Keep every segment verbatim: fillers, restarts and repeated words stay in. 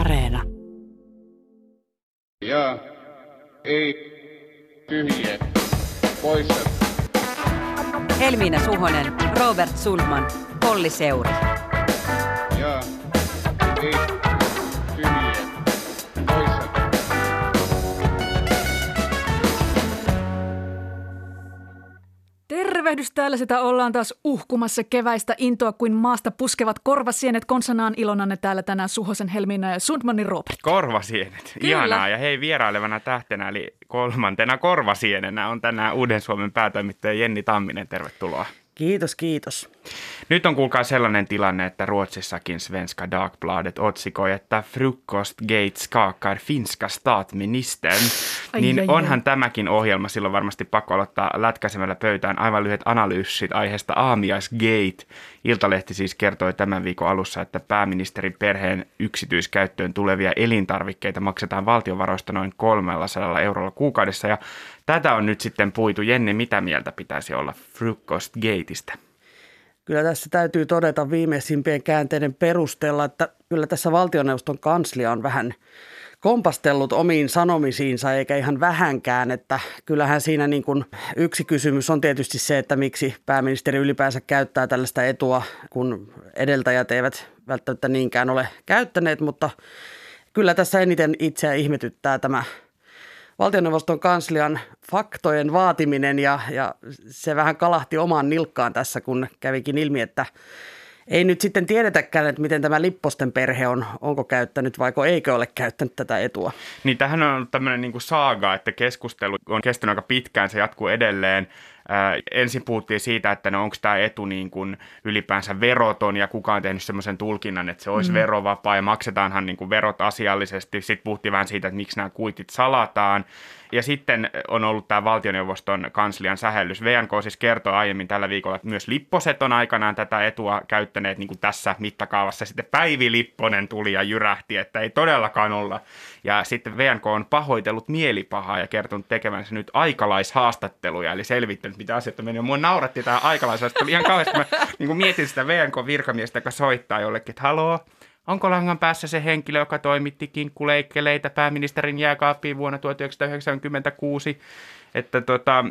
Areena. Ja ei tyhjä poissa. Helmiina Suhonen, Robert Sundman, Kolliseuri. Ja ei tyhjä poissa. Tervehdys, täällä sitä ollaan taas uhkumassa keväistä intoa kuin maasta puskevat korvasienet. Konsanaan ilonanne täällä tänään Suhosen, Helmiina ja Sundmanin Robert. Korvasienet, kyllä. Ihanaa. Ja hei, vierailevana tähtenä eli kolmantena korvasienenä on tänään Uuden Suomen päätoimittaja Jenni Tamminen. Tervetuloa. Kiitos, kiitos. Nyt on kuulkaa sellainen tilanne, että Ruotsissakin svenska Dagbladet otsikoi, että Frukostgate skakar finska statsministern. Ai, niin ai, onhan ai. Tämäkin ohjelma silloin varmasti pakko aloittaa lätkäisemällä pöytään aivan lyhyet analyysit aiheesta Aamiaisgate. Iltalehti siis kertoi tämän viikon alussa, että pääministerin perheen yksityiskäyttöön tulevia elintarvikkeita maksetaan valtionvaroista noin kolmesataa eurolla kuukaudessa. Ja tätä on nyt sitten puitu. Jenni, mitä mieltä pitäisi olla Frukostgateista? Kyllä tässä täytyy todeta viimeisimpien käänteiden perusteella, että kyllä tässä valtioneuvoston kanslia on vähän kompastellut omiin sanomisiinsa eikä ihan vähänkään, että kyllähän siinä niin kuin yksi kysymys on tietysti se, että miksi pääministeri ylipäänsä käyttää tällaista etua, kun edeltäjät eivät välttämättä niinkään ole käyttäneet, mutta kyllä tässä eniten itseä ihmetyttää tämä valtioneuvoston kanslian faktojen vaatiminen ja, ja se vähän kalahti omaan nilkkaan tässä, kun kävikin ilmi, että ei nyt sitten tiedetäkään, että miten tämä Lipposten perhe on, onko käyttänyt vaiko eikö ole käyttänyt tätä etua. Niin tämähän on ollut tämmöinen niin kuin saaga, että keskustelu on kestänyt aika pitkään, se jatkuu edelleen. Äh, ensin puhuttiin siitä, että no onko tämä etu niin kuin ylipäänsä veroton ja kuka on tehnyt semmoisen tulkinnan, että se olisi mm. verovapaa ja maksetaanhan niin kuin verot asiallisesti. Sitten puhuttiin vähän siitä, että miksi nämä kuitit salataan. Ja sitten on ollut tämä valtioneuvoston kanslian sähellys. V N K siis kertoi aiemmin tällä viikolla, että myös Lipposet on aikanaan tätä etua käyttäneet niin kuin tässä mittakaavassa. Sitten Päivi Lipponen tuli ja jyrähti, että ei todellakaan olla. Ja sitten V N K on pahoitellut mielipahaa ja kertonut tekevänsä nyt aikalaishaastatteluja, eli selvittänyt, mitä asiat on mennyt. Mua nauratti tämä aikalaishaastattelu ihan kauheasti. Mä niin kuin mietin sitä V N K-virkamiestä, joka soittaa jollekin, että haloo. Onko langan päässä se henkilö, joka toimitti kinkkuleikkeleitä pääministerin jääkaappiin vuonna tuhatyhdeksänsataayhdeksänkymmentäkuusi? Että tota,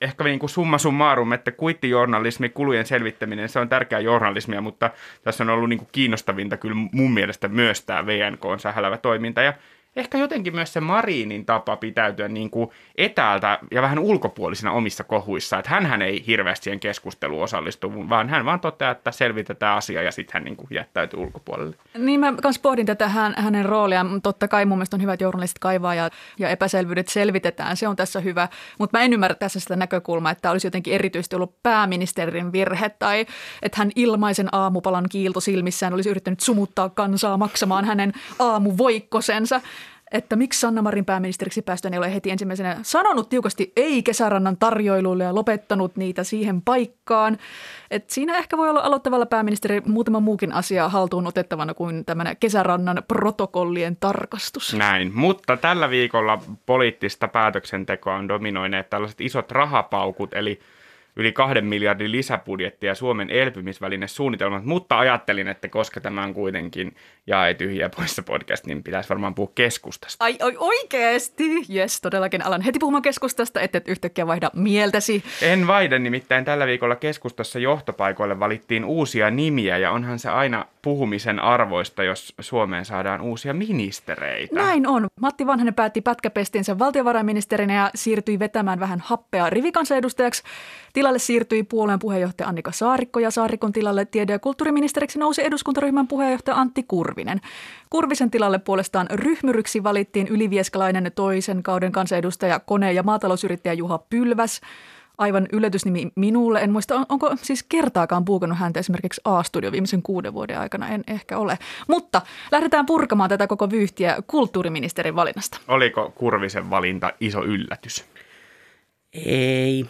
ehkä niin kuin summa summarum, että kuittijournalismi, kulujen selvittäminen, se on tärkeää journalismia, mutta tässä on ollut niin kuin kiinnostavinta kyllä mun mielestä myös tämä V N K:n sähälävä toiminta. Ja ehkä jotenkin myös se Marinin tapa pitäytyä niin kuin etäältä ja vähän ulkopuolisena omissa kohuissa. Että hänhän ei hirveästi siihen keskusteluun osallistu, vaan hän vaan toteaa, että selvitetään asiaa ja sitten hän niin kuin jättäytyy ulkopuolelle. Niin mä myös pohdin tätä hänen rooliaan. Totta kai mun mielestä on hyvä, että journalistit kaivaa ja, ja epäselvyydet selvitetään. Se on tässä hyvä, mutta mä en ymmärrä tässä sitä näkökulmaa, että olisi jotenkin erityisesti ollut pääministerin virhe tai että hän ilmaisen aamupalan kiilto silmissään olisi yrittänyt sumuttaa kansaa maksamaan hänen aamuvoikkosensa. Että miksi Sanna Marin pääministeriksi päästön ei ole heti ensimmäisenä sanonut tiukasti ei kesärannan tarjoiluille ja lopettanut niitä siihen paikkaan. Et siinä ehkä voi olla aloittavalla pääministeri muutama muukin asia haltuun otettavana kuin tämän kesärannan protokollien tarkastus. Näin, mutta tällä viikolla poliittista päätöksentekoa on dominoineet tällaiset isot rahapaukut, eli yli kahden miljardin lisäbudjetti ja Suomen elpymisvälinesuunnitelmat, mutta ajattelin, että koska tämä on kuitenkin jae tyhjiä poissa podcast, niin pitäisi varmaan puhua keskustasta. Ai, ai oikeasti? Jes, todellakin alan heti puhumaan keskustasta, ettet yhtäkkiä vaihda mieltäsi. En vaihda, nimittäin tällä viikolla keskustassa johtopaikoille valittiin uusia nimiä ja onhan se aina puhumisen arvoista, jos Suomeen saadaan uusia ministereitä. Näin on. Matti Vanhanen päätti pätkäpestinsä valtiovarainministerinä ja siirtyi vetämään vähän happea rivikansanedustajaksi. Tilalle siirtyi puolueen puheenjohtaja Annika Saarikko ja Saarikon tilalle tiede- ja kulttuuriministeriksi nousi eduskuntaryhmän puheenjohtaja Antti Kurvinen. Kurvisen tilalle puolestaan ryhmyryksi valittiin ylivieskalainen toisen kauden kansanedustaja, kone- ja maatalousyrittäjä Juha Pylväs. Aivan yllätysnimi minulle. En muista, onko siis kertaakaan puukannut häntä esimerkiksi A-studio viimeisen kuuden vuoden aikana. En ehkä ole. Mutta lähdetään purkamaan tätä koko vyyhtiä kulttuuriministerin valinnasta. Oliko Kurvisen valinta iso yllätys? Ei.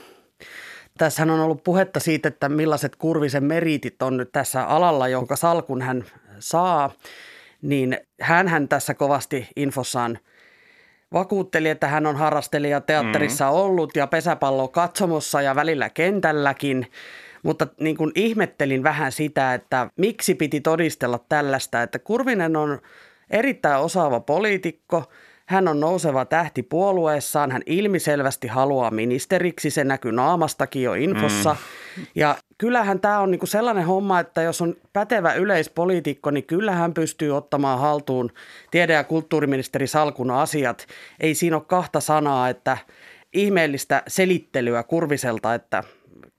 Tässähän on ollut puhetta siitä, että millaiset Kurvisen meriitit on nyt tässä alalla, jonka salkun hän saa. Niin hänhän tässä kovasti infossaan vakuutteli, että hän on harrastelija teatterissa ollut ja pesäpalloa katsomossa ja välillä kentälläkin, mutta niin kuin ihmettelin vähän sitä, että miksi piti todistella tällaista, että Kurvinen on Erittäin osaava poliitikko. Hän on nouseva tähti puolueessaan. Hän ilmiselvästi haluaa ministeriksi. Se näkyy naamastakin jo infossa. Mm. Ja kyllähän tämä on niinku sellainen homma, että jos on pätevä yleispoliitikko, niin kyllähän pystyy ottamaan haltuun tiede- ja kulttuuriministeri salkun asiat. Ei siinä ole kahta sanaa, että ihmeellistä selittelyä Kurviselta, että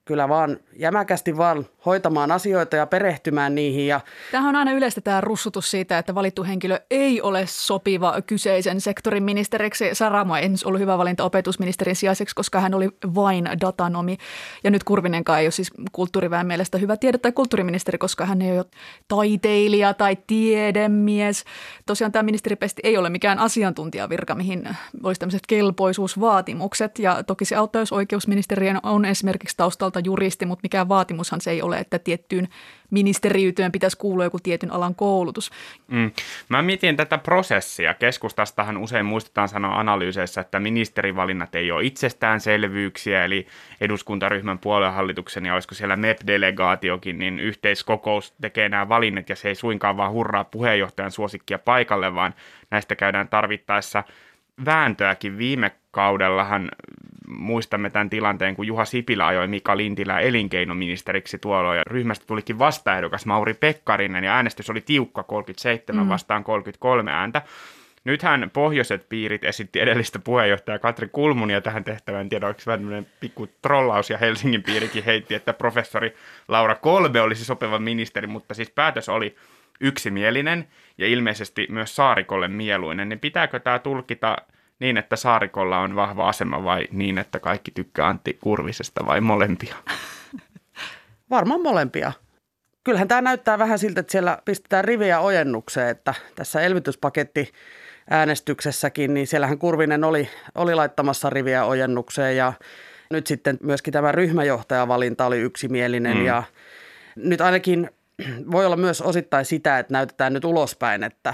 kyllä vaan jämäkästi vaan hoitamaan asioita ja perehtymään niihin. Ja tämähän on aina yleistä tämä russutus siitä, että valittu henkilö ei ole sopiva kyseisen sektorin ministeriksi. Saramo ei ollut hyvä valinta opetusministerin sijaiseksi, koska hän oli vain datanomi. Ja nyt Kurvinenkaan ei ole siis kulttuuriväen mielestä hyvä tiede- tai kulttuuriministeri, koska hän ei ole taiteilija tai tiedemies. Tosiaan tämä ministeripesti ei ole mikään asiantuntijavirka, mihin olisi tämmöiset kelpoisuusvaatimukset. Ja toki se auttaa, jos oikeusministeriön on esimerkiksi taustalta juristi, mutta mikään vaatimushan se ei ole, että tiettyyn ministeriytyön pitäisi kuulua joku tietyn alan koulutus. Mm. Mä mietin tätä prosessia. Keskustastahan usein muistetaan sanoa analyyseissä, että ministerivalinnat ei ole itsestäänselvyyksiä, eli eduskuntaryhmän puoluehallituksen ja olisiko siellä M E P-delegaatiokin, niin yhteiskokous tekee nämä valinnat ja se ei suinkaan vaan hurraa puheenjohtajan suosikkia paikalle, vaan näistä käydään tarvittaessa vääntöäkin. Viime kaudellahan muistamme tämän tilanteen, kun Juha Sipilä ajoi Mika Lintilä elinkeinoministeriksi tuolloin ja ryhmästä tulikin vastaehdokas Mauri Pekkarinen ja äänestys oli tiukka kolmekymmentäseitsemän mm. vastaan kolmekymmentäkolme ääntä. Nythän pohjoiset piirit esitti edellistä puheenjohtaja Katri Kulmunia tähän tehtävään. Tiedä, oliko vähän pikku trollaus ja Helsingin piirikin heitti, että professori Laura Kolbe olisi sopeva ministeri, mutta siis päätös oli yksimielinen ja ilmeisesti myös Saarikolle mieluinen. Niin pitääkö tämä tulkita niin, että Saarikolla on vahva asema vai niin, että kaikki tykkää Antti Kurvisesta vai molempia? Varmaan molempia. Kyllähän tämä näyttää vähän siltä, että siellä pistetään riviä ojennukseen, että tässä elvytyspaketti äänestyksessäkin, niin siellähän Kurvinen oli, oli laittamassa riviä ojennukseen ja nyt sitten myöskin tämä ryhmäjohtajavalinta oli yksimielinen mm. ja nyt ainakin voi olla myös osittain sitä, että näytetään nyt ulospäin, että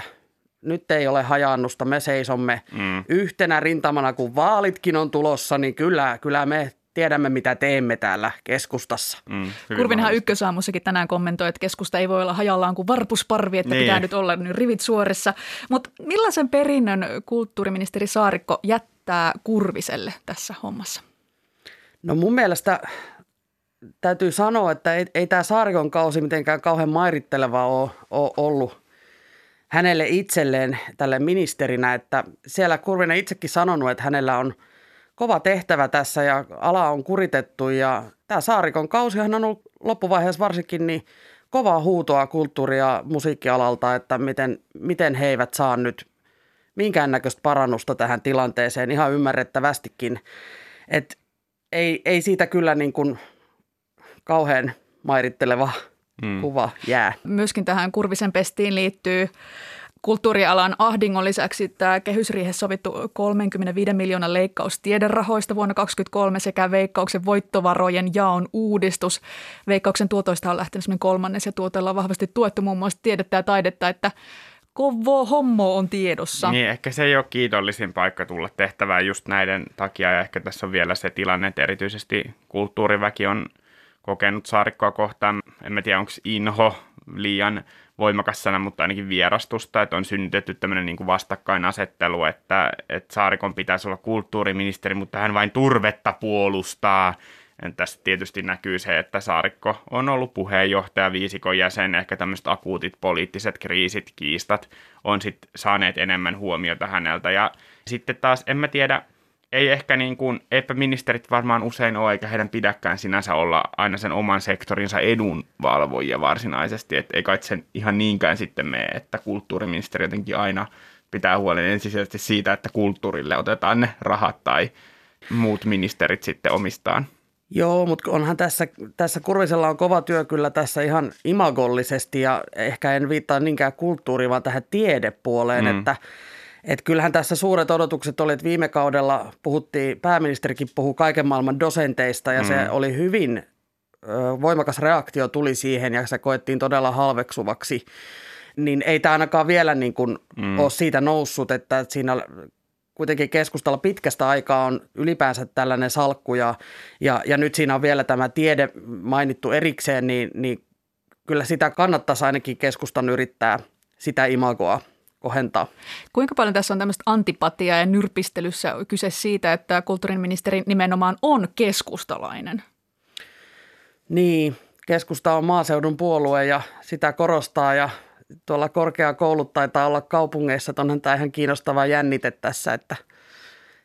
nyt ei ole hajaannusta, me seisomme mm. yhtenä rintamana, kun vaalitkin on tulossa, niin kyllä, kyllä me tiedämme, mitä teemme täällä keskustassa. Mm, Kurvinenhan Ykkösaamussakin tänään kommentoi, että keskusta ei voi olla hajallaan kuin varpusparvi, että niin pitää nyt olla nyt rivit suorissa. Mutta millaisen perinnön kulttuuriministeri Saarikko jättää Kurviselle tässä hommassa? No mun mielestä täytyy sanoa, että ei, ei tämä Saarikon kausi mitenkään kauhean mairitteleva ole, ole ollut hänelle itselleen tälle ministerinä, että siellä Kurvinen itsekin sanonut, että hänellä on kova tehtävä tässä ja ala on kuritettu ja tämä Saarikon kausihan on ollut loppuvaiheessa varsinkin niin kovaa huutoa kulttuuri- ja musiikkialalta, että miten, miten he eivät saa nyt minkäännäköistä parannusta tähän tilanteeseen ihan ymmärrettävästikin, että ei, ei siitä kyllä niin kuin kauhean mairittelevaa Hmm. kuva jää. Myöskin tähän Kurvisen pestiin liittyy kulttuurialan ahdingon lisäksi tämä kehysriihessä sovittu kolmekymmentäviisi miljoonan leikkaus tiederahoista vuonna kaksituhattakaksikymmentäkolme sekä Veikkauksen voittovarojen jaon uudistus. Veikkauksen tuotoista on lähtenyt kolmannes ja tuotella on vahvasti tuettu muun muassa tiedettä ja taidetta, että kovo hommo on tiedossa. Niin, ehkä se ei ole kiitollisin paikka tulla tehtävään just näiden takia ja ehkä tässä on vielä se tilanne, että erityisesti kulttuuriväki on kokenut Saarikkoa kohtaan, en tiedä onko inho liian voimakas sana, mutta ainakin vierastusta, että on synnytetty tämmöinen niin kuin vastakkainasettelu, että, että Saarikon pitäisi olla kulttuuriministeri, mutta hän vain turvetta puolustaa. Ja tässä tietysti näkyy se, että Saarikko on ollut puheenjohtaja, viisikon jäsen, ehkä tämmöiset akuutit poliittiset kriisit, kiistat on sitten saaneet enemmän huomiota häneltä. Ja sitten taas, en mä tiedä, Ei ehkä niin kuin, eipä ministerit varmaan usein ole, eikä heidän pidäkään sinänsä olla aina sen oman sektorinsa edunvalvojia varsinaisesti, että ei kai sen ihan niinkään sitten mene, että kulttuuriministeri jotenkin aina pitää huolen ensisijaisesti siitä, että kulttuurille otetaan ne rahat tai muut ministerit sitten omistaan. Joo, mutta onhan tässä, tässä Kurvisella on kova työ kyllä tässä ihan imagollisesti ja ehkä en viittaa niinkään kulttuuriin, vaan tähän tiedepuoleen, mm. että Että kyllähän tässä suuret odotukset oli, että viime kaudella puhuttiin, pääministerikin puhui kaiken maailman dosenteista ja mm. se oli hyvin ö, voimakas reaktio tuli siihen ja se koettiin todella halveksuvaksi. Niin ei tämä ainakaan vielä niin kuin mm. ole siitä noussut, että siinä kuitenkin keskustalla pitkästä aikaa on ylipäänsä tällainen salkku ja, ja, ja nyt siinä on vielä tämä tiede mainittu erikseen, niin, niin kyllä sitä kannattaisi ainakin keskustan yrittää sitä imagoa kohentaa. Kuinka paljon tässä on tämmöistä antipatiaa ja nyrpistelyssä kyse siitä, että kulttuuriministeri nimenomaan on keskustalainen? Niin, keskusta on maaseudun puolue ja sitä korostaa ja tuolla korkeakoulut taitaa olla kaupungeissa, että onhan tämä ihan kiinnostava jännite tässä, että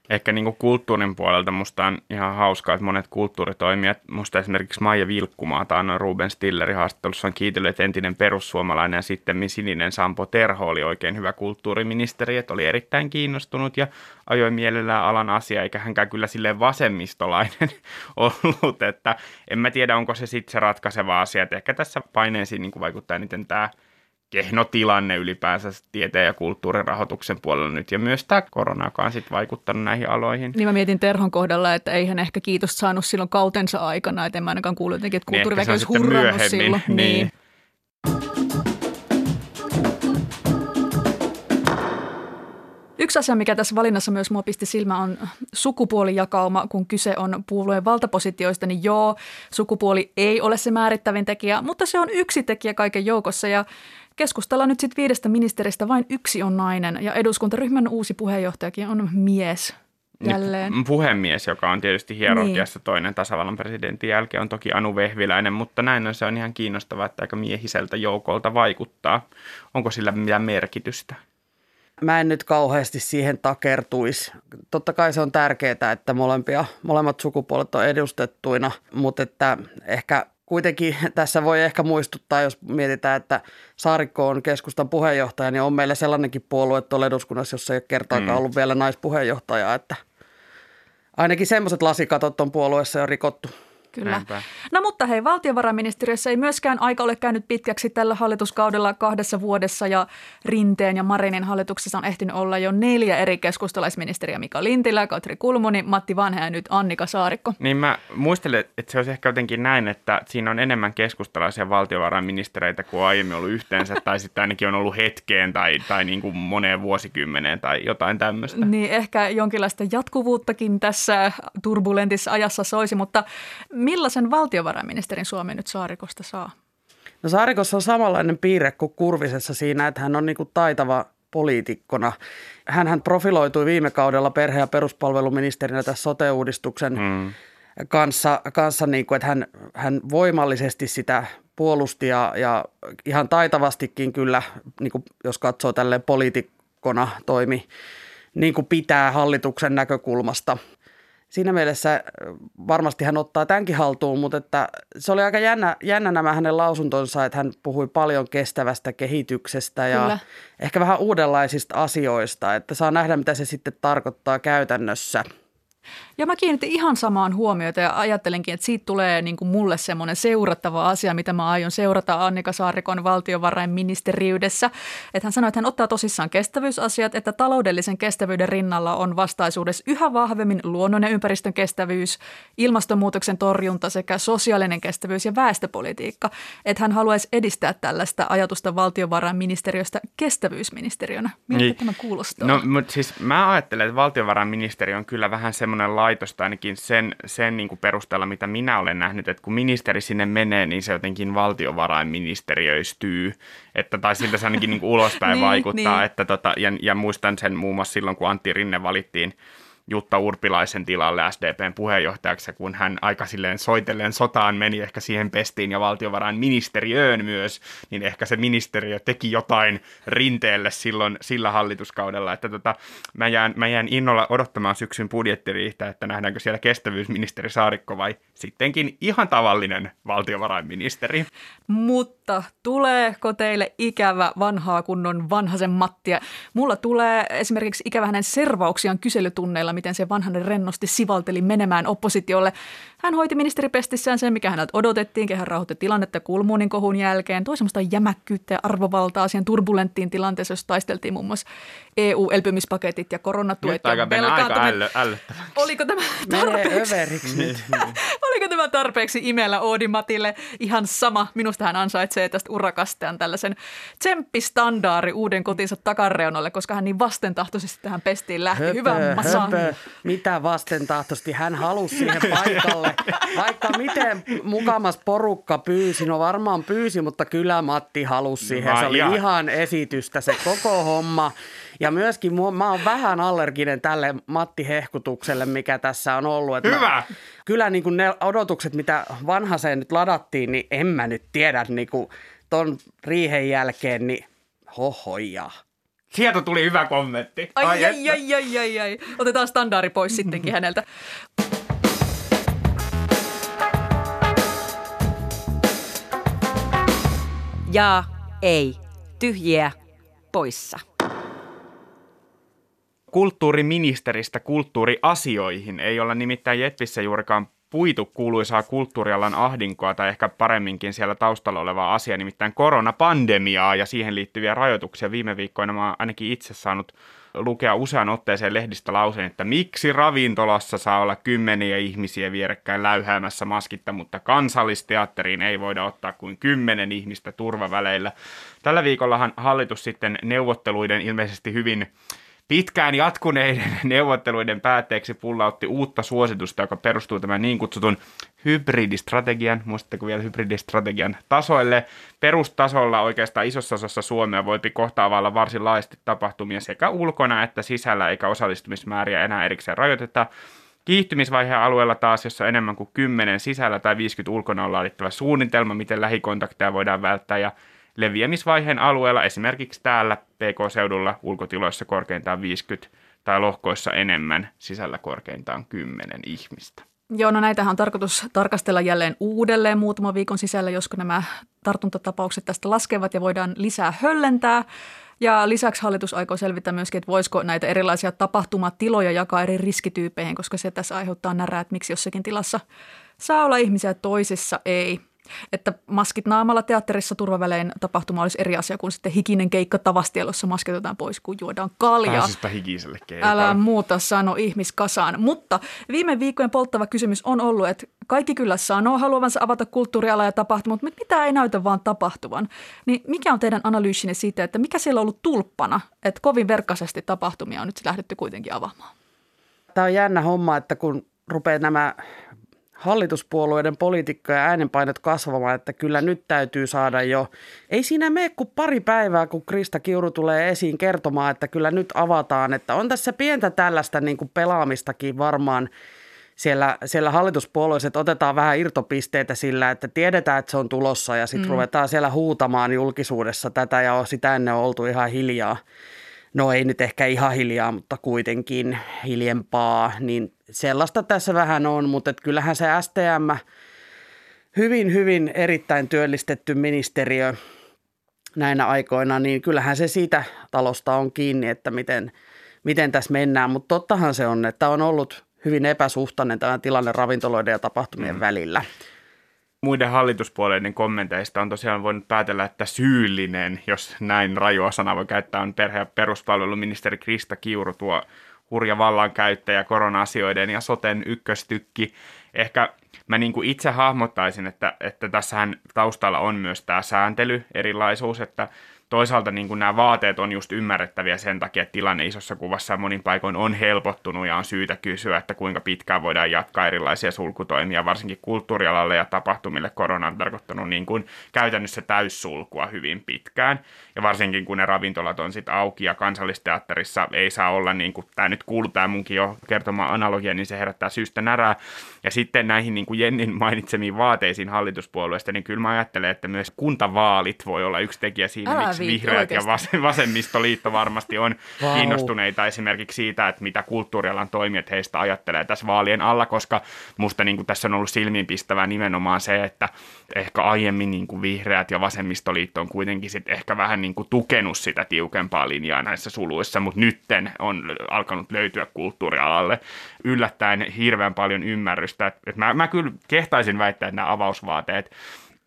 ehkä niin kuin kulttuurin puolelta musta on ihan hauskaa, että monet kulttuuritoimijat, musta esimerkiksi Maija Vilkkumaa tai Anna Ruben Stillerin haastattelussa on kiitellyt, että entinen perussuomalainen ja sitten sininen Sampo Terho oli oikein hyvä kulttuuriministeri, että oli erittäin kiinnostunut ja ajoi mielellään alan asiaa, eikä hänkään kyllä silleen vasemmistolainen ollut, että en mä tiedä, onko se sitten se ratkaiseva asia, että ehkä tässä paineisiin niin kuin vaikuttaa eniten tämä kehno tilanne ylipäänsä tieteen ja kulttuurin rahoituksen puolella nyt ja myös tämä korona, joka on sitten vaikuttanut näihin aloihin. Niin mä mietin Terhon kohdalla, että eihän ehkä kiitosta saanut silloin kautensa aikana, että en mä ainakaan kuullut jotenkin, että kulttuuriväki olisi hurrannut silloin. Niin. Niin. Yksi asia, mikä tässä valinnassa myös mua pisti silmä, on sukupuolijakauma, kun kyse on puolueen valtapositioista, niin joo, sukupuoli ei ole se määrittävin tekijä, mutta se on yksi tekijä kaiken joukossa ja keskustalla nyt sitten viidestä ministeristä vain yksi on nainen ja eduskuntaryhmän uusi puheenjohtajakin on mies jälleen. Niin, puhemies, joka on tietysti hierarkiassa niin. Toinen tasavallan presidentin jälkeen on toki Anu Vehviläinen, mutta näin on, se on ihan kiinnostavaa, että aika miehiseltä joukolta vaikuttaa. Onko sillä mitään merkitystä? Mä en nyt kauheasti siihen takertuisi. Totta kai se on tärkeää, että molempia, molemmat sukupuolet on edustettuina, mutta että ehkä kuitenkin tässä voi ehkä muistuttaa, jos mietitään, että Saarikko on keskustan puheenjohtaja, niin on meillä sellainenkin puolue tuolla eduskunnassa, jossa ei ole kertaakaan ollut vielä naispuheenjohtajaa, että ainakin semmoiset lasikatot on puolueessa jo rikottu. Kyllä. Näinpä. No mutta hei, valtiovarainministeriössä ei myöskään aika ole käynyt pitkäksi tällä hallituskaudella kahdessa vuodessa ja Rinteen ja Marinin hallituksessa on ehtinyt olla jo neljä eri keskustalaisministeriä, Mika Lintilä, Katri Kulmuni, Matti Vanhanen ja nyt Annika Saarikko. Niin mä muistelen, että se olisi ehkä jotenkin näin, että siinä on enemmän keskustalaisia valtiovarainministereitä kuin aiemmin ollut yhteensä tai sitten ainakin on ollut hetkeen tai, tai niin kuin moneen vuosikymmeneen tai jotain tämmöistä. Niin ehkä jonkinlaista jatkuvuuttakin tässä turbulentissa ajassa soisi, mutta millaisen valtiovarainministerin Suomi nyt Saarikosta saa? No Saarikossa on samanlainen piirre kuin Kurvisessa siinä, että hän on niin kuin taitava poliitikkona. Hänhän profiloitui viime kaudella perhe- ja peruspalveluministerinä tässä sote-uudistuksen mm. kanssa, kanssa niin kuin, että hän, hän voimallisesti sitä puolusti ja, ja ihan taitavastikin kyllä, niin kuin jos katsoo tälleen poliitikkona toimi, niin kuin pitää hallituksen näkökulmasta. Siinä mielessä varmasti hän ottaa tämänkin haltuun, mutta että se oli aika jännä, jännä nämä hänen lausuntonsa, että hän puhui paljon kestävästä kehityksestä ja Kyllä. ehkä vähän uudenlaisista asioista, että saa nähdä, mitä se sitten tarkoittaa käytännössä. Ja mä kiinnitin ihan samaan huomiota ja ajattelinkin, että siitä tulee niin kuin mulle semmoinen seurattava asia, mitä mä aion seurata Annika Saarikon valtiovarainministeriydessä. Että hän sanoi, että hän ottaa tosissaan kestävyysasiat, että taloudellisen kestävyyden rinnalla on vastaisuudessa yhä vahvemmin luonnon ja ympäristön kestävyys, ilmastonmuutoksen torjunta sekä sosiaalinen kestävyys ja väestöpolitiikka. Että hän haluaisi edistää tällaista ajatusta valtiovarainministeriöstä kestävyysministeriönä. Miltä niin. tämä kuulostaa? No mutta siis mä ajattelen, että valtiovarainministeriö on kyllä vähän semmoinen laitos, ainakin sen, sen niin kuin perusteella, mitä minä olen nähnyt, että kun ministeri sinne menee, niin se jotenkin valtiovarainministeriöistyy, että, tai siltä se ainakin niin kuin ulospäin niin, vaikuttaa, niin. Että, tota, ja, ja muistan sen muun muassa silloin, kun Antti Rinne valittiin Jutta Urpilaisen tilalle S D P:n puheenjohtajaksi, kun hän aika silleen soitelleen sotaan meni, ehkä siihen pestiin ja valtiovarainministeriöön myös, niin ehkä se ministeriö teki jotain Rinteelle silloin sillä hallituskaudella, että tota, mä, jään, mä jään innolla odottamaan syksyn budjettiriihtä, että nähdäänkö siellä kestävyysministeri Saarikko vai sittenkin ihan tavallinen valtiovarainministeri. Mutta tuleeko teille ikävä vanhaa kunnon Vanhasen Mattia? Mulla tulee esimerkiksi ikävä hänen servauksiaan kyselytunneilla, miten se Vanhanen rennosti sivalteli menemään oppositiolle. Hän hoiti ministeripestissään sen, mikä häneltä odotettiin, hän rauhoitti tilannetta Kulmunin kohun jälkeen. Toi semmoista jämäkkyyttä ja arvovaltaa siihen turbulenttiin tilanteeseen, jossa taisteltiin muun muassa E U-elpymispaketit ja koronatuet ja velkaantuminen. Oliko tämä tarpeeksi? Oliko tämä tarpeeksi imeellä Oodi Matille? Ihan sama. Minusta hän ansaitsee tästä urakastaan tällaisen tsemppistandaari uuden kotinsa takareunalle, koska hän niin vastentahtoisesti tähän pestiin lähti. Hyvä masa. öö, mitä vastentahtoisesti hän halusi siihen paikalle. Vaikka miten mukamas porukka pyysi, no varmaan pyysi, mutta kyllä Matti halusi siihen. Se oli ihan esitystä se koko homma. Ja myöskin mua, mä oon vähän allerginen tälle Matti-hehkutukselle, mikä tässä on ollut. Että hyvä! Mä, kyllä niin kuin ne odotukset, mitä Vanhaseen nyt ladattiin, niin en mä nyt tiedä niin kuin ton riihen jälkeen, niin hohojaa. Sieltä tuli hyvä kommentti. Ai, ai, ai, ai, ai, ai, ai. Otetaan standardi pois sittenkin häneltä. Ja ei, tyhjiä poissa. Kulttuuriministeristä kulttuuriasioihin ei olla nimittäin Jetvissä juurikaan puitu kuuluisaa kulttuurialan ahdinkoa tai ehkä paremminkin siellä taustalla olevaa asiaa, nimittäin koronapandemiaa ja siihen liittyviä rajoituksia. Viime viikkoina mä oon ainakin itse saanut lukea usean otteeseen lehdistä lauseen, että miksi ravintolassa saa olla kymmeniä ihmisiä vierekkäin läyhäämässä maskitta, mutta kansallisteatteriin ei voida ottaa kuin kymmenen ihmistä turvaväleillä. Tällä viikollahan hallitus sitten neuvotteluiden ilmeisesti hyvin pitkään jatkuneiden neuvotteluiden päätteeksi pullautti uutta suositusta, joka perustuu tämän niin kutsutun hybridistrategian, muistatteko vielä hybridistrategian tasoille. Perustasolla oikeastaan isossa osassa Suomea voi kohtaavalla varsin laajasti tapahtumia sekä ulkona että sisällä, eikä osallistumismääriä enää erikseen rajoiteta. Kiihtymisvaiheen alueella taas, jossa enemmän kuin kymmenen sisällä tai viisikymmentä ulkona on laadittava suunnitelma, miten lähikontakteja voidaan välttää, ja leviämisvaiheen alueella, esimerkiksi täällä P K-seudulla, ulkotiloissa korkeintaan viisikymmentä tai lohkoissa enemmän, sisällä korkeintaan kymmenen ihmistä. Joo, no näitähän on tarkoitus tarkastella jälleen uudelleen muutaman viikon sisällä, josko nämä tartuntatapaukset tästä laskevat ja voidaan lisää höllentää. Ja lisäksi hallitus aikoo selvittää myöskin, että voisiko näitä erilaisia tapahtumatiloja jakaa eri riskityypeihin, koska se tässä aiheuttaa närää, että miksi jossakin tilassa saa olla ihmisiä toisissa ei. Että maskit naamalla teatterissa turvavälein tapahtuma olisi eri asia kuin sitten hikinen keikka Tavastielossa maskit otetaan pois, kun juodaan kaljaa. Pääsisipä hikiselle keikalle. Älä muuta sano ihmiskasaan. Mutta viime viikkojen polttava kysymys on ollut, että kaikki kyllä sanoo haluavansa avata kulttuurialaa ja tapahtumaa, mutta mitä ei näytä vaan tapahtuvan. Niin mikä on teidän analyysinne siitä, että mikä siellä on ollut tulppana, että kovin verkkaisesti tapahtumia on nyt lähdetty kuitenkin avaamaan? Tämä on jännä homma, että kun rupeaa nämä hallituspuolueiden poliitikkojen äänenpainot kasvamaan, että kyllä nyt täytyy saada jo. Ei siinä mene kuin pari päivää, kun Krista Kiuru tulee esiin kertomaan, että kyllä nyt avataan. Että on tässä pientä tällaista niin kuin pelaamistakin varmaan. Siellä, siellä hallituspuolueet otetaan vähän irtopisteitä sillä, että tiedetään, että se on tulossa ja sitten mm. ruvetaan siellä huutamaan julkisuudessa tätä ja sitä ennen on oltu ihan hiljaa. No ei nyt ehkä ihan hiljaa, mutta kuitenkin hiljempaa, niin sellaista tässä vähän on, mutta kyllähän se S T M, hyvin, hyvin erittäin työllistetty ministeriö näinä aikoina, niin kyllähän se siitä talosta on kiinni, että miten, miten tässä mennään, mutta tottahan se on, että on ollut hyvin epäsuhtainen tämä tilanne ravintoloiden ja tapahtumien mm. välillä. Muiden hallituspuolueiden kommenteista on tosiaan voinut päätellä, että syyllinen, jos näin rajua sanaa voi käyttää, on perhe- ja peruspalveluministeri Krista Kiuru, tuo hurja vallankäyttäjä korona-asioiden ja soten ykköstykki. Ehkä mä niin kuin itse hahmottaisin, että, että tässähän taustalla on myös tämä sääntely, erilaisuus, että toisaalta niin kuin nämä vaateet on just ymmärrettäviä sen takia, että tilanne isossa kuvassa monin paikoin on helpottunut ja on syytä kysyä, että kuinka pitkään voidaan jatkaa erilaisia sulkutoimia, varsinkin kulttuurialalle ja tapahtumille korona on tarkoittanut niin kuin käytännössä täyssulkua hyvin pitkään. Ja varsinkin kun ne ravintolat on sitten auki ja kansallisteatterissa ei saa olla, niin kuin tämä nyt kuuluu tämä munkin jo kertomaan analogia, niin se herättää syystä närää. Ja sitten näihin niin kuin Jennin mainitsemiin vaateisiin hallituspuolueista, niin kyllä mä ajattelen, että myös kuntavaalit voi olla yksi tekijä siinä, miksi vihreät ja vasemmistoliitto varmasti on wow. kiinnostuneita esimerkiksi siitä, että mitä kulttuurialan toimijat heistä ajattelee tässä vaalien alla, koska musta niin kuin tässä on ollut silmiinpistävää nimenomaan se, että ehkä aiemmin niin kuin vihreät ja vasemmistoliitto on kuitenkin sit ehkä vähän niin kuin tukenut sitä tiukempaa linjaa näissä suluissa, mutta nytten on alkanut löytyä kulttuurialalle yllättäen hirveän paljon ymmärrystä. Et mä, mä kyllä kehtaisin väittää, että nämä avausvaateet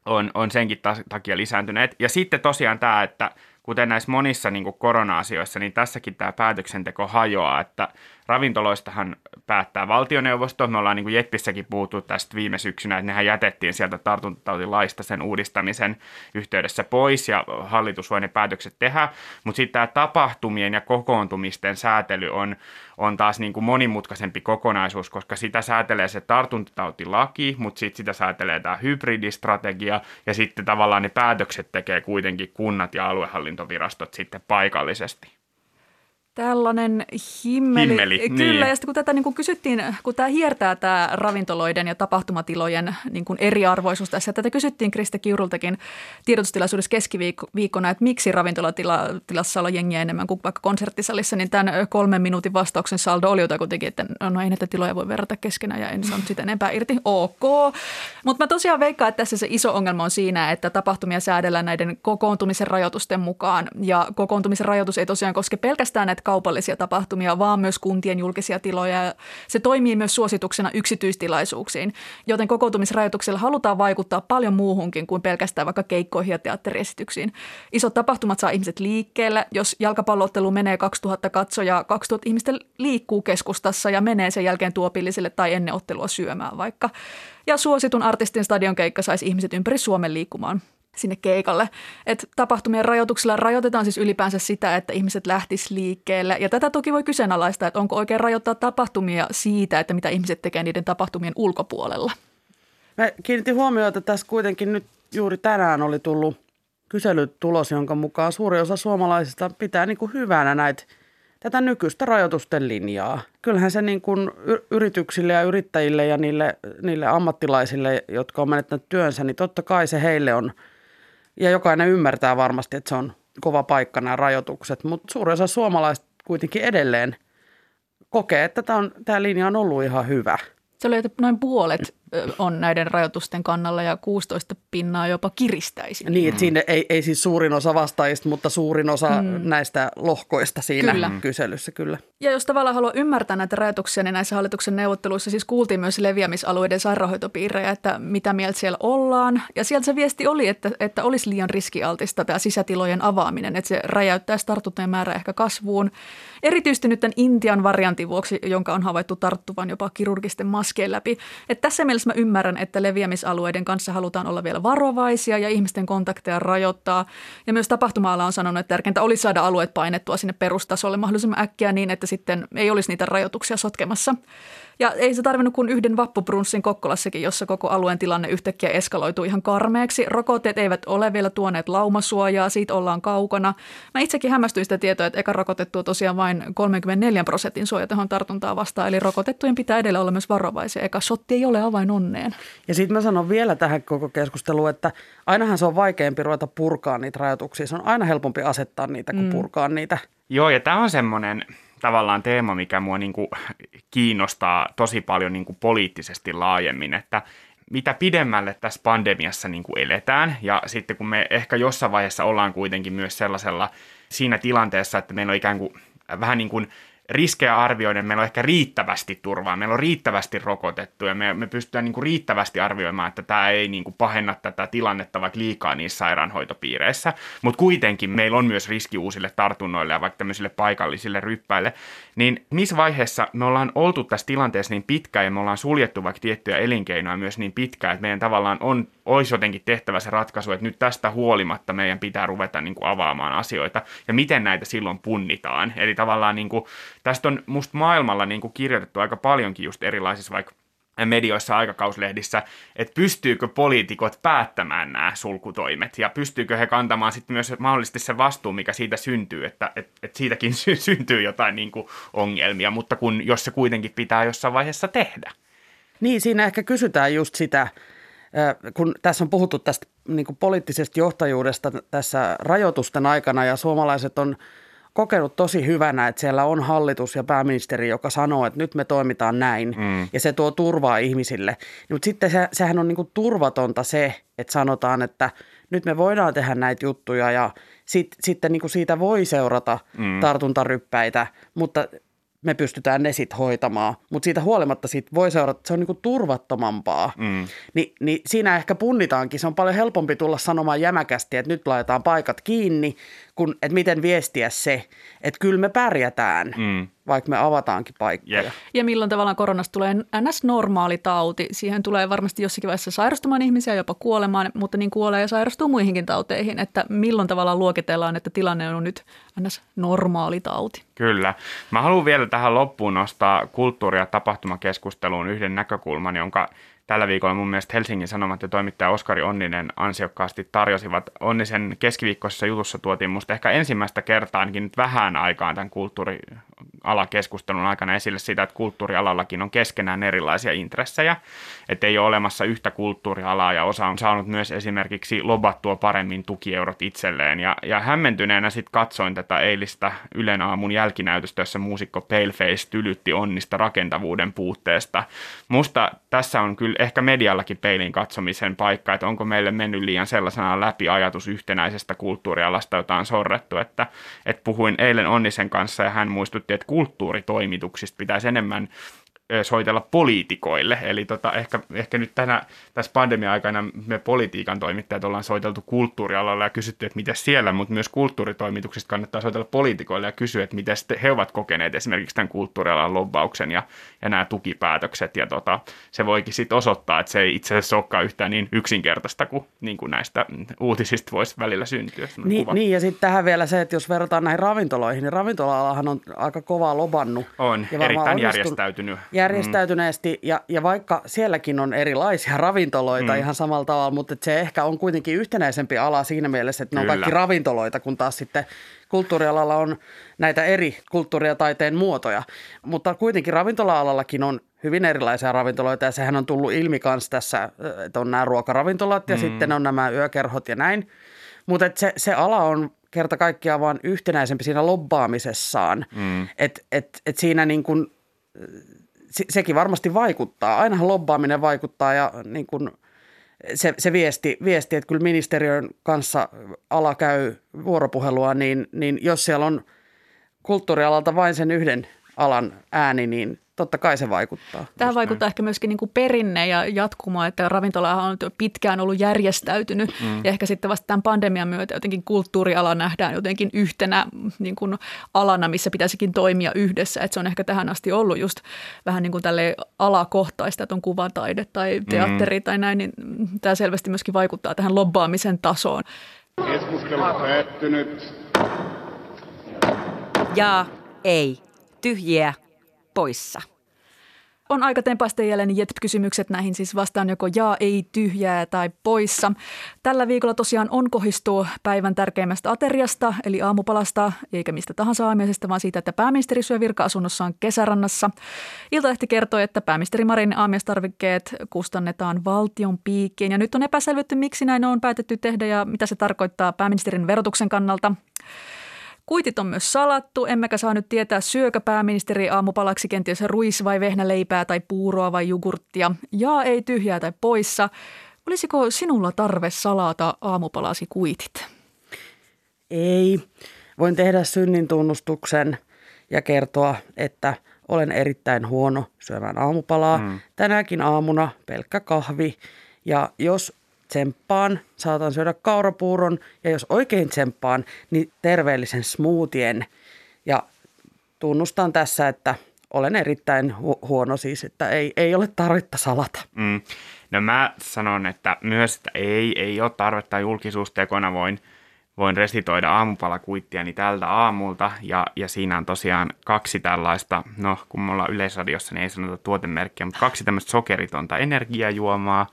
on, on senkin takia lisääntyneet. Ja sitten tosiaan tämä, että kuten näissä monissa niin kuin korona-asioissa, niin tässäkin tämä päätöksenteko hajoaa, että ravintoloistahan päättää valtioneuvosto. Me ollaan niin kuin Jettissäkin puhuttu tästä viime syksynä, että nehän jätettiin sieltä tartuntatautilaista sen uudistamisen yhteydessä pois ja hallitus voi ne päätökset tehdä, mutta sitten tämä tapahtumien ja kokoontumisten säätely on, on taas niin kuin monimutkaisempi kokonaisuus, koska sitä säätelee se tartuntatautilaki, mutta sitten sitä säätelee tämä hybridistrategia ja sitten tavallaan ne päätökset tekee kuitenkin kunnat ja aluehallintovirastot sitten paikallisesti. Tällainen himmeli. himmeli Kyllä, niin. Ja sitten kun tätä niin kuin kysyttiin, kun tämä hiertää tämä ravintoloiden ja tapahtumatilojen niin kuin eriarvoisuus tässä, tätä kysyttiin Krista Kiurultakin tiedotustilaisuudessa keskiviikkona, että miksi ravintolatilassa olla jengiä enemmän kuin vaikka konserttisalissa, niin tämän kolmen minuutin vastauksen saldo oli jotain kuitenkin, että no ei näitä tiloja voi verrata keskenään ja en saanut sitä enempää irti, ok. Mutta mä tosiaan veikkaan, että tässä se iso ongelma on siinä, että tapahtumia säädellään näiden kokoontumisen rajoitusten mukaan ja kokoontumisen rajoitus ei tosiaan koske pelkästään näitä kaupallisia tapahtumia, vaan myös kuntien julkisia tiloja. Se toimii myös suosituksena yksityistilaisuuksiin, joten kokoontumisrajoituksella halutaan vaikuttaa paljon muuhunkin kuin pelkästään vaikka keikkoihin ja teatteriesityksiin. Isot tapahtumat saa ihmiset liikkeelle. Jos jalkapalloottelu menee kaksituhatta katsojaa, kaksituhatta ihmistä liikkuu keskustassa ja menee sen jälkeen tuopilliselle tai ennen ottelua syömään vaikka. Ja suositun artistin stadionkeikka saisi ihmiset ympäri Suomen liikkumaan sinne keikalle. Et tapahtumien rajoituksilla rajoitetaan siis ylipäänsä sitä, että ihmiset lähtisivät liikkeelle. Ja tätä toki voi kyseenalaistaa, että onko oikein rajoittaa tapahtumia siitä, että mitä ihmiset tekee niiden tapahtumien ulkopuolella. Mä kiinnitin huomiota, että tässä kuitenkin nyt juuri tänään oli tullut kyselytulos, jonka mukaan suuri osa suomalaisista pitää niin kuin hyvänä näitä, tätä nykyistä rajoitusten linjaa. Kyllähän se niin kuin yrityksille ja yrittäjille ja niille, niille ammattilaisille, jotka on menettänyt työnsä, niin totta kai se heille on. Ja jokainen ymmärtää varmasti, että se on kova paikka nämä rajoitukset, mutta suurin osa suomalaisista kuitenkin edelleen kokee, että tämä, on, tämä linja on ollut ihan hyvä. Se oli, että noin puolet on näiden rajoitusten kannalla ja kuusitoista pinnaa jopa kiristäisi. Niin, että siinä ei, ei siis suurin osa vastaajista, mutta suurin osa mm. näistä lohkoista siinä kyllä. kyselyssä kyllä. Ja jos tavallaan haluaa ymmärtää näitä rajoituksia, niin näissä hallituksen neuvotteluissa siis kuultiin myös leviämisalueiden sairaanhoitopiirejä, että mitä mieltä siellä ollaan. Ja sieltä se viesti oli, että, että olisi liian riskialtista tämä sisätilojen avaaminen, että se räjäyttäisi tartuntojen määrää ehkä kasvuun. Erityisesti nyt tämän Intian variantin vuoksi, jonka on havaittu tarttuvan jopa kirurgisten maskien läpi. Että tässä mielessä mä ymmärrän, että leviämisalueiden kanssa halutaan olla vielä varovaisia ja ihmisten kontakteja rajoittaa. Ja myös tapahtuma-ala on sanonut, että tärkeintä olisi saada alueet painettua sinne perustasolle mahdollisimman äkkiä niin, että sitten ei olisi niitä rajoituksia sotkemassa. Ja ei se tarvinnut kuin yhden vappuprunssin Kokkolassakin, jossa koko alueen tilanne yhtäkkiä eskaloituu ihan karmeeksi. Rokotteet eivät ole vielä tuoneet laumasuojaa, siitä ollaan kaukana. Mä itsekin hämmästyin sitä tietoa, että eka rokotettua tosiaan vain kolmekymmentäneljä prosentin suojatehon tartuntaa vastaan. Eli rokotettujen pitää edellä olla myös varovaisia. Eka shotti ei ole avain onneen. Ja sitten mä sanon vielä tähän koko keskusteluun, että ainahan se on vaikeampi ruveta purkaa niitä rajoituksia. Se on aina helpompi asettaa niitä kuin mm. purkaa niitä. Joo, ja tämä on semmoinen tavallaan teema, mikä mua niin kuin kiinnostaa tosi paljon niin kuin poliittisesti laajemmin, että mitä pidemmälle tässä pandemiassa niin kuin eletään ja sitten kun me ehkä jossain vaiheessa ollaan kuitenkin myös sellaisella siinä tilanteessa, että meillä on ikään kuin vähän niin kuin riskejä arvioiden, meillä on ehkä riittävästi turvaa, meillä on riittävästi rokotettu ja me, me pystytään niin kuin riittävästi arvioimaan, että tämä ei niin kuin pahenna tätä tilannetta vaikka liikaa niissä sairaanhoitopiireissä, mutta kuitenkin meillä on myös riski uusille tartunnoille ja vaikka tämmöisille paikallisille ryppäille, niin missä vaiheessa me ollaan oltu tässä tilanteessa niin pitkään ja me ollaan suljettu vaikka tiettyjä elinkeinoja myös niin pitkään, että meidän tavallaan on, olisi jotenkin tehtävä se ratkaisu, että nyt tästä huolimatta meidän pitää ruveta niin kuin avaamaan asioita ja miten näitä silloin punnitaan, eli tavallaan niin kuin tästä on musta maailmalla niin kuin kirjoitettu aika paljonkin just erilaisissa vaikka medioissa, aikakauslehdissä, että pystyykö poliitikot päättämään nämä sulkutoimet ja pystyykö he kantamaan sitten myös mahdollisesti se vastuu, mikä siitä syntyy, että et, et siitäkin sy- syntyy jotain niin kuin ongelmia, mutta kun, jos se kuitenkin pitää jossain vaiheessa tehdä. Niin, siinä ehkä kysytään just sitä, kun tässä on puhuttu tästä niin kuin poliittisesta johtajuudesta tässä rajoitusten aikana ja suomalaiset on kokenut tosi hyvänä, että siellä on hallitus ja pääministeri, joka sanoo, että nyt me toimitaan näin mm. ja se tuo turvaa ihmisille. Mutta sitten se, sehän on niinku turvatonta se, että sanotaan, että nyt me voidaan tehdä näitä juttuja ja sit, sitten niinku siitä voi seurata mm. tartuntaryppäitä, mutta me pystytään ne sitten hoitamaan. Mutta siitä huolimatta sit voi seurata, että se on niinku turvattomampaa. Mm. Ni, niin siinä ehkä punnitaankin. Se on paljon helpompi tulla sanomaan jämäkästi, että nyt laitetaan paikat kiinni, kun, että miten viestiä se, että kyllä me pärjätään, mm. vaikka me avataankin paikkoja. Yeah. Ja milloin tavallaan koronasta tulee ns-normaali tauti. Siihen tulee varmasti jossakin vaiheessa sairastumaan ihmisiä, jopa kuolemaan, mutta niin kuolee ja sairastuu muihinkin tauteihin. Että milloin tavallaan luokitellaan, että tilanne on nyt ns-normaali tauti. Kyllä. Mä haluan vielä tähän loppuun nostaa kulttuuri- ja tapahtumakeskusteluun yhden näkökulman, jonka tällä viikolla mun mielestä Helsingin Sanomat ja toimittaja Oskari Onninen ansiokkaasti tarjosivat. Onnisen keskiviikkoisessa jutussa tuotiin musta ehkä ensimmäistä kertaa ainakin nyt vähän aikaan tämän kulttuurialakeskustelun aikana esille sitä, että kulttuurialallakin on keskenään erilaisia intressejä. Että ei ole olemassa yhtä kulttuurialaa ja osa on saanut myös esimerkiksi lobattua paremmin tukieurot itselleen. Ja, ja hämmentyneenä sitten katsoin tätä eilistä Ylen aamun jälkinäytöstä, jossa muusikko Paleface tylytti Onnista rakentavuuden puutteesta. Musta tässä on kyllä ehkä mediallakin peilin katsomisen paikka, että onko meille mennyt liian sellaisena läpi ajatus yhtenäisestä kulttuurialasta, jota on sorrettu. Että, että puhuin eilen Onnisen kanssa ja hän muistutti, että kulttuuritoimituksista pitäisi enemmän soitella poliitikoille. Eli tota, ehkä, ehkä nyt tänä, tässä pandemia-aikana me politiikan toimittajat ollaan soiteltu kulttuurialalla ja kysytty, että mitä siellä, mutta myös kulttuuritoimituksista kannattaa soitella poliitikoille ja kysyä, että miten he ovat kokeneet esimerkiksi tämän kulttuurialan lobbauksen ja, ja nämä tukipäätökset. Ja tota, se voikin sitten osoittaa, että se ei itse asiassa olekaan yhtään niin yksinkertaista kuin, niin kuin näistä uutisista voisi välillä syntyä. Niin, niin, ja sitten tähän vielä se, että jos verrataan näihin ravintoloihin, niin ravintola-alahan on aika kovaa lobannut. On, ja erittäin järjestäytynyt. Järjestäytyneesti, ja, ja vaikka sielläkin on erilaisia ravintoloita mm. ihan samalla tavalla, mutta se ehkä on kuitenkin yhtenäisempi ala siinä mielessä, että ne Kyllä. on kaikki ravintoloita, kun taas sitten kulttuurialalla on näitä eri kulttuuri- ja taiteen muotoja. Mutta kuitenkin ravintola-alallakin on hyvin erilaisia ravintoloita, ja sehän on tullut ilmi kanssa tässä, että on nämä ruokaravintolat ja mm. sitten on nämä yökerhot ja näin. Mutta se, se ala on kerta kaikkiaan vaan yhtenäisempi siinä lobbaamisessaan, mm. että et, et siinä niin kuin... Sekin varmasti vaikuttaa. Ainahan lobbaaminen vaikuttaa ja niin kuin se, se viesti, viesti, että kyllä ministeriön kanssa ala käy vuoropuhelua, niin, niin jos siellä on kulttuurialalta vain sen yhden alan ääni, niin totta kai se vaikuttaa. Tämä vaikuttaa ehkä myöskin niin kuin perinne ja jatkuma, että ravintolahan on pitkään ollut järjestäytynyt mm. ja ehkä sitten vasta tämän pandemian myötä jotenkin kulttuuriala nähdään jotenkin yhtenä niin kuin alana, missä pitäisikin toimia yhdessä. Että se on ehkä tähän asti ollut just vähän niin kuin tälleen alakohtaista, että on kuvataide tai teatteri mm. tai näin, niin tämä selvästi myöskin vaikuttaa tähän lobbaamisen tasoon. Keskustelu päättynyt. Jaa, ei, tyhjiä. Poissa. On aika tempaista jälleen J E T P-kysymykset näihin siis vastaan joko jaa, ei, tyhjää tai poissa. Tällä viikolla tosiaan on kohistuu päivän tärkeimmästä ateriasta eli aamupalasta, eikä mistä tahansa aamiaisesta, vaan siitä, että pääministeri syö virka-asunnossaan Kesärannassa. Iltalehti kertoi, että pääministeri Marin aamiaistarvikkeet kustannetaan valtion piikkiin ja nyt on epäselvyyttä, miksi näin on päätetty tehdä ja mitä se tarkoittaa pääministerin verotuksen kannalta. Kuitit on myös salattu, emmekä saa nyt tietää syökö pääministeri aamupalaksi kenties ruis- vai vehnäleipää tai puuroa vai jogurttia. Jaa, ei, tyhjää tai poissa. Olisiko sinulla tarve salata aamupalasi kuitit? Ei. Voin tehdä synnin tunnustuksen ja kertoa, että olen erittäin huono syömään aamupalaa. Mm. Tänäkin aamuna pelkkä kahvi ja jos tsemppaan, saatan syödä kaurapuuron ja jos oikein tsemppaan, niin terveellisen smoothien. Ja tunnustan tässä, että olen erittäin hu- huono siis, että ei, ei ole tarvetta salata. Mm. No mä sanon, että myös, että ei, ei ole tarvetta julkisuustekona voin. Voin resitoida aamupalakuittiani tältä aamulta ja, ja siinä on tosiaan kaksi tällaista, no kun me ollaan Yleisradiossa, niin ei sanota tuotemerkkiä, mutta kaksi tämmöistä sokeritonta energiajuomaa,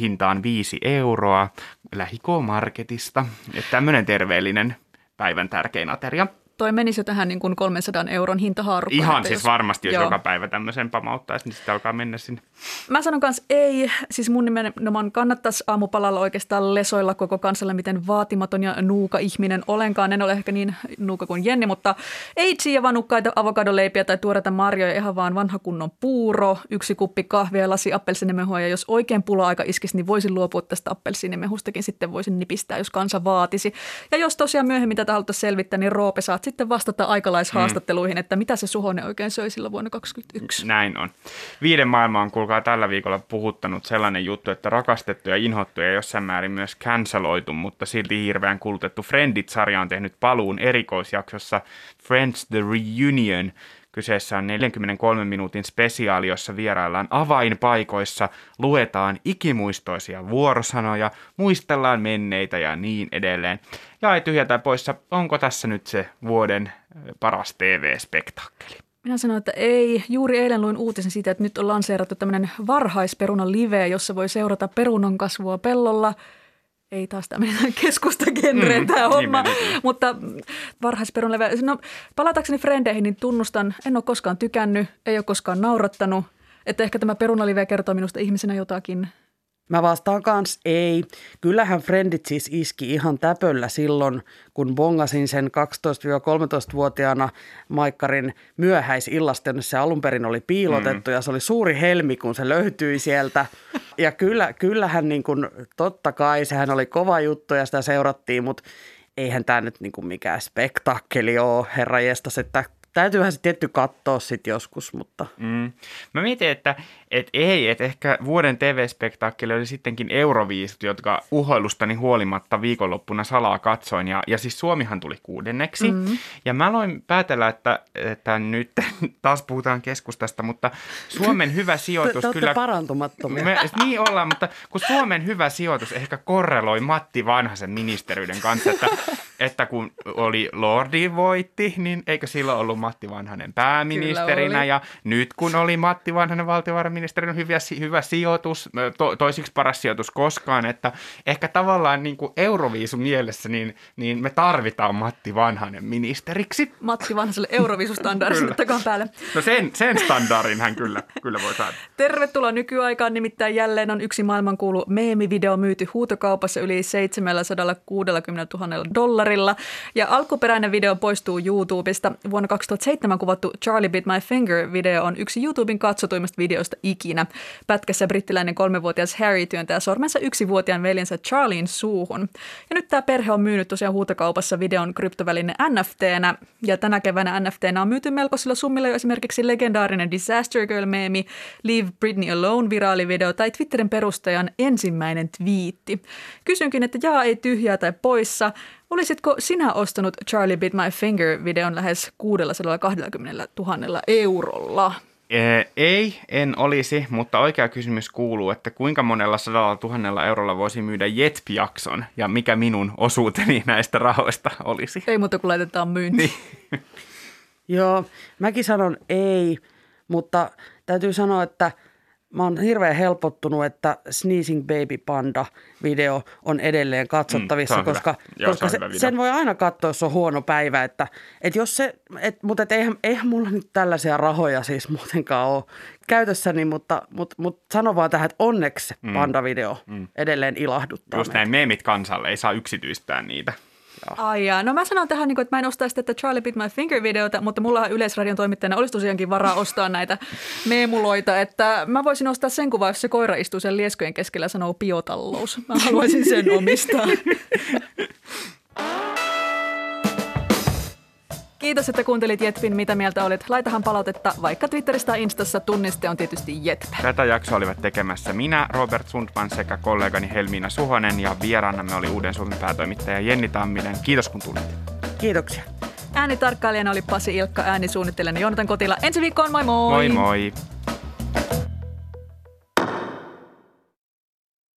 hintaan viisi euroa, lähikomarketista. Että tämmöinen terveellinen päivän tärkein ateria. Toi menisi jo tähän niin kuin kolmensadan euron hintahaarukkaan. Ihan siis jos, varmasti, jos joo. joka päivä tämmöisen pamauttaisi, niin sitä alkaa mennä sinne. Mä sanon kanssa ei. Siis mun nimenomaan kannattaisi aamupalalla oikeastaan lesoilla koko kansalle, miten vaatimaton ja nuuka ihminen olenkaan. En ole ehkä niin nuuka kuin Jenni, mutta ei chia vanukkaita avokadoleipiä tai tuoreita marjoja, ihan vaan vanha kunnon puuro, yksi kuppi kahvia ja lasi appelsiinimehua. Ja jos oikein pula-aika iskisi, niin voisin luopua tästä appelsiinimehustakin. Sitten voisin nipistää, jos kansa vaatisi. Ja jos tosiaan myöhemmin tätä haluttaisiin selvittää, niin Roope saat sitten vastata aikalaishaastatteluihin, hmm. että mitä se Suhonen oikein söi silloin vuonna kaksikymmentäyksi. Näin on. Viiden maailma on kuulkaa tällä viikolla puhuttanut sellainen juttu, että rakastettu ja inhottu ja jossain määrin myös canceloitu, mutta silti hirveän kulutettu Friendit-sarja on tehnyt paluun erikoisjaksossa Friends the Reunion. Kyseessä on neljänkymmenenkolmen minuutin spesiaali, jossa vieraillaan avainpaikoissa, luetaan ikimuistoisia vuorosanoja, muistellaan menneitä ja niin edelleen. Ja ei tyhjätä poissa, onko tässä nyt se vuoden paras T V-spektaakkeli? Minä sanoin, että ei. Juuri eilen luin uutisen siitä, että nyt on lanseerattu tämmöinen varhaisperunan live, jossa voi seurata perunan kasvua pellolla. Ei taas tämmöinen keskustagenreen tämä mm, homma, niin mutta varhaisperun levä. No, palatakseni Frendeihin, niin tunnustan, en ole koskaan tykännyt, ei ole koskaan naurattanut. Että ehkä tämä perunalive kertoo minusta ihmisenä jotakin. Mä vastaan kans ei. Kyllähän Frendit siis iski ihan täpöllä silloin, kun bongasin sen kaksitoista-kolmetoista-vuotiaana maikkarin myöhäisillasta, jonne se alun perin oli piilotettu mm. ja se oli suuri helmi, kun se löytyi sieltä. Ja kyllä, kyllähän niin kuin, totta kai sehän oli kova juttu ja sitä seurattiin, mutta eihän tämä nyt niin kuin mikään spektaakkeli ole, herra jestas, että täytyyhän se tietty katsoa sitten joskus, mutta... Mm. Mä mietin, että et ei, että ehkä vuoden T V-spektaakkeli oli sittenkin Euroviisut, jotka uhoilustani huolimatta viikonloppuna salaa katsoin. Ja, ja siis Suomihan tuli kuudenneksi. Mm-hmm. Ja mä aloin päätellä, että, että nyt taas puhutaan keskustasta, mutta Suomen hyvä sijoitus... Te kyllä parantumattomia. Me, niin ollaan, mutta kun Suomen hyvä sijoitus ehkä korreloi Matti Vanhasen ministeryyden kanssa, että, että kun oli Lordi voitti, niin eikö silloin ollut Matti Vanhanen pääministerinä ja nyt kun oli Matti Vanhanen valtiovarainministerinä on hyvä, hyvä sijoitus, to, toisiksi paras sijoitus koskaan, että ehkä tavallaan niin kuin Euroviisu mielessä, niin, niin me tarvitaan Matti Vanhanen ministeriksi. Matti Vanhaselle Euroviisustandardin takan päälle. No sen, sen standardin hän kyllä, kyllä voi saada. Tervetuloa nykyaikaan, nimittäin jälleen on yksi maailmankuulu meemivideo myyty huutokaupassa yli seitsemänsataakuusikymmentätuhatta dollarilla ja alkuperäinen video poistuu YouTubesta. Vuonna kaksituhattaseitsemän kuvattu Charlie Bit My Finger-video on yksi YouTuben katsotuimmista videoista ikinä. Pätkässä brittiläinen kolmevuotias Harry työntää sormensa yksivuotiaan veljensä Charlien suuhun. Ja nyt tämä perhe on myynyt tosiaan huutokaupassa videon kryptoväline N F T:nä. Ja tänä keväänä N F T:nä on myyty melkoisilla summilla jo esimerkiksi legendaarinen Disaster Girl-meemi, Leave Britney Alone -viraalivideo tai Twitterin perustajan ensimmäinen twiitti. Kysynkin, että jaa ei tyhjää tai poissa. Olisitko sinä ostanut Charlie Bit My Finger-videon lähes kuudellakymmenellätuhannella eurolla? Ee, ei, en olisi, mutta oikea kysymys kuuluu, että kuinka monella sadalla tuhannella eurolla voisi myydä Jet-jakson ja mikä minun osuuteni näistä rahoista olisi? Ei muuta kuin laitetaan myyntiin. Niin. Joo, mäkin sanon ei, mutta täytyy sanoa, että mä oon hirveän helpottunut, että Sneezing Baby Panda-video on edelleen katsottavissa, mm, koska, Joo, koska se, sen voi aina katsoa, jos on huono päivä. Että, et jos se, et, mutta et eihän, eihän mulla nyt tällaisia rahoja siis muutenkaan ole käytössäni, mutta mut, mut sano vaan tähän, että onneksi mm. Panda-video mm. edelleen ilahduttaa. Just näin meemit kansalle, ei saa yksityistää niitä. Ai jaa. No mä sanon tähän, että mä en ostaisi tätä Charlie Bit My Finger-videota, mutta mulla Yleisradion toimittajana olisi tosiaankin varaa ostaa näitä meemuloita, että mä voisin ostaa sen kuvaa, jos se koira istuu sen lieskojen keskellä ja sanoo biotalous. Mä haluaisin sen omistaa. Kiitos, että kuuntelit Jetpin. Mitä mieltä olet? Laitahan palautetta vaikka Twitteristä ja Instassa. Tunniste on tietysti Jetpä. Tätä jaksoa olivat tekemässä minä, Robert Sundman sekä kollegani Helmiina Suhonen ja vieraanamme oli Uuden Suomen päätoimittaja Jenni Tamminen. Kiitos kun tulit. Kiitoksia. Äänitarkkailijana oli Pasi Ilkka, äänisuunnittelijana Joonatan Kotila. Ensi viikkoon, moi moi! Moi moi!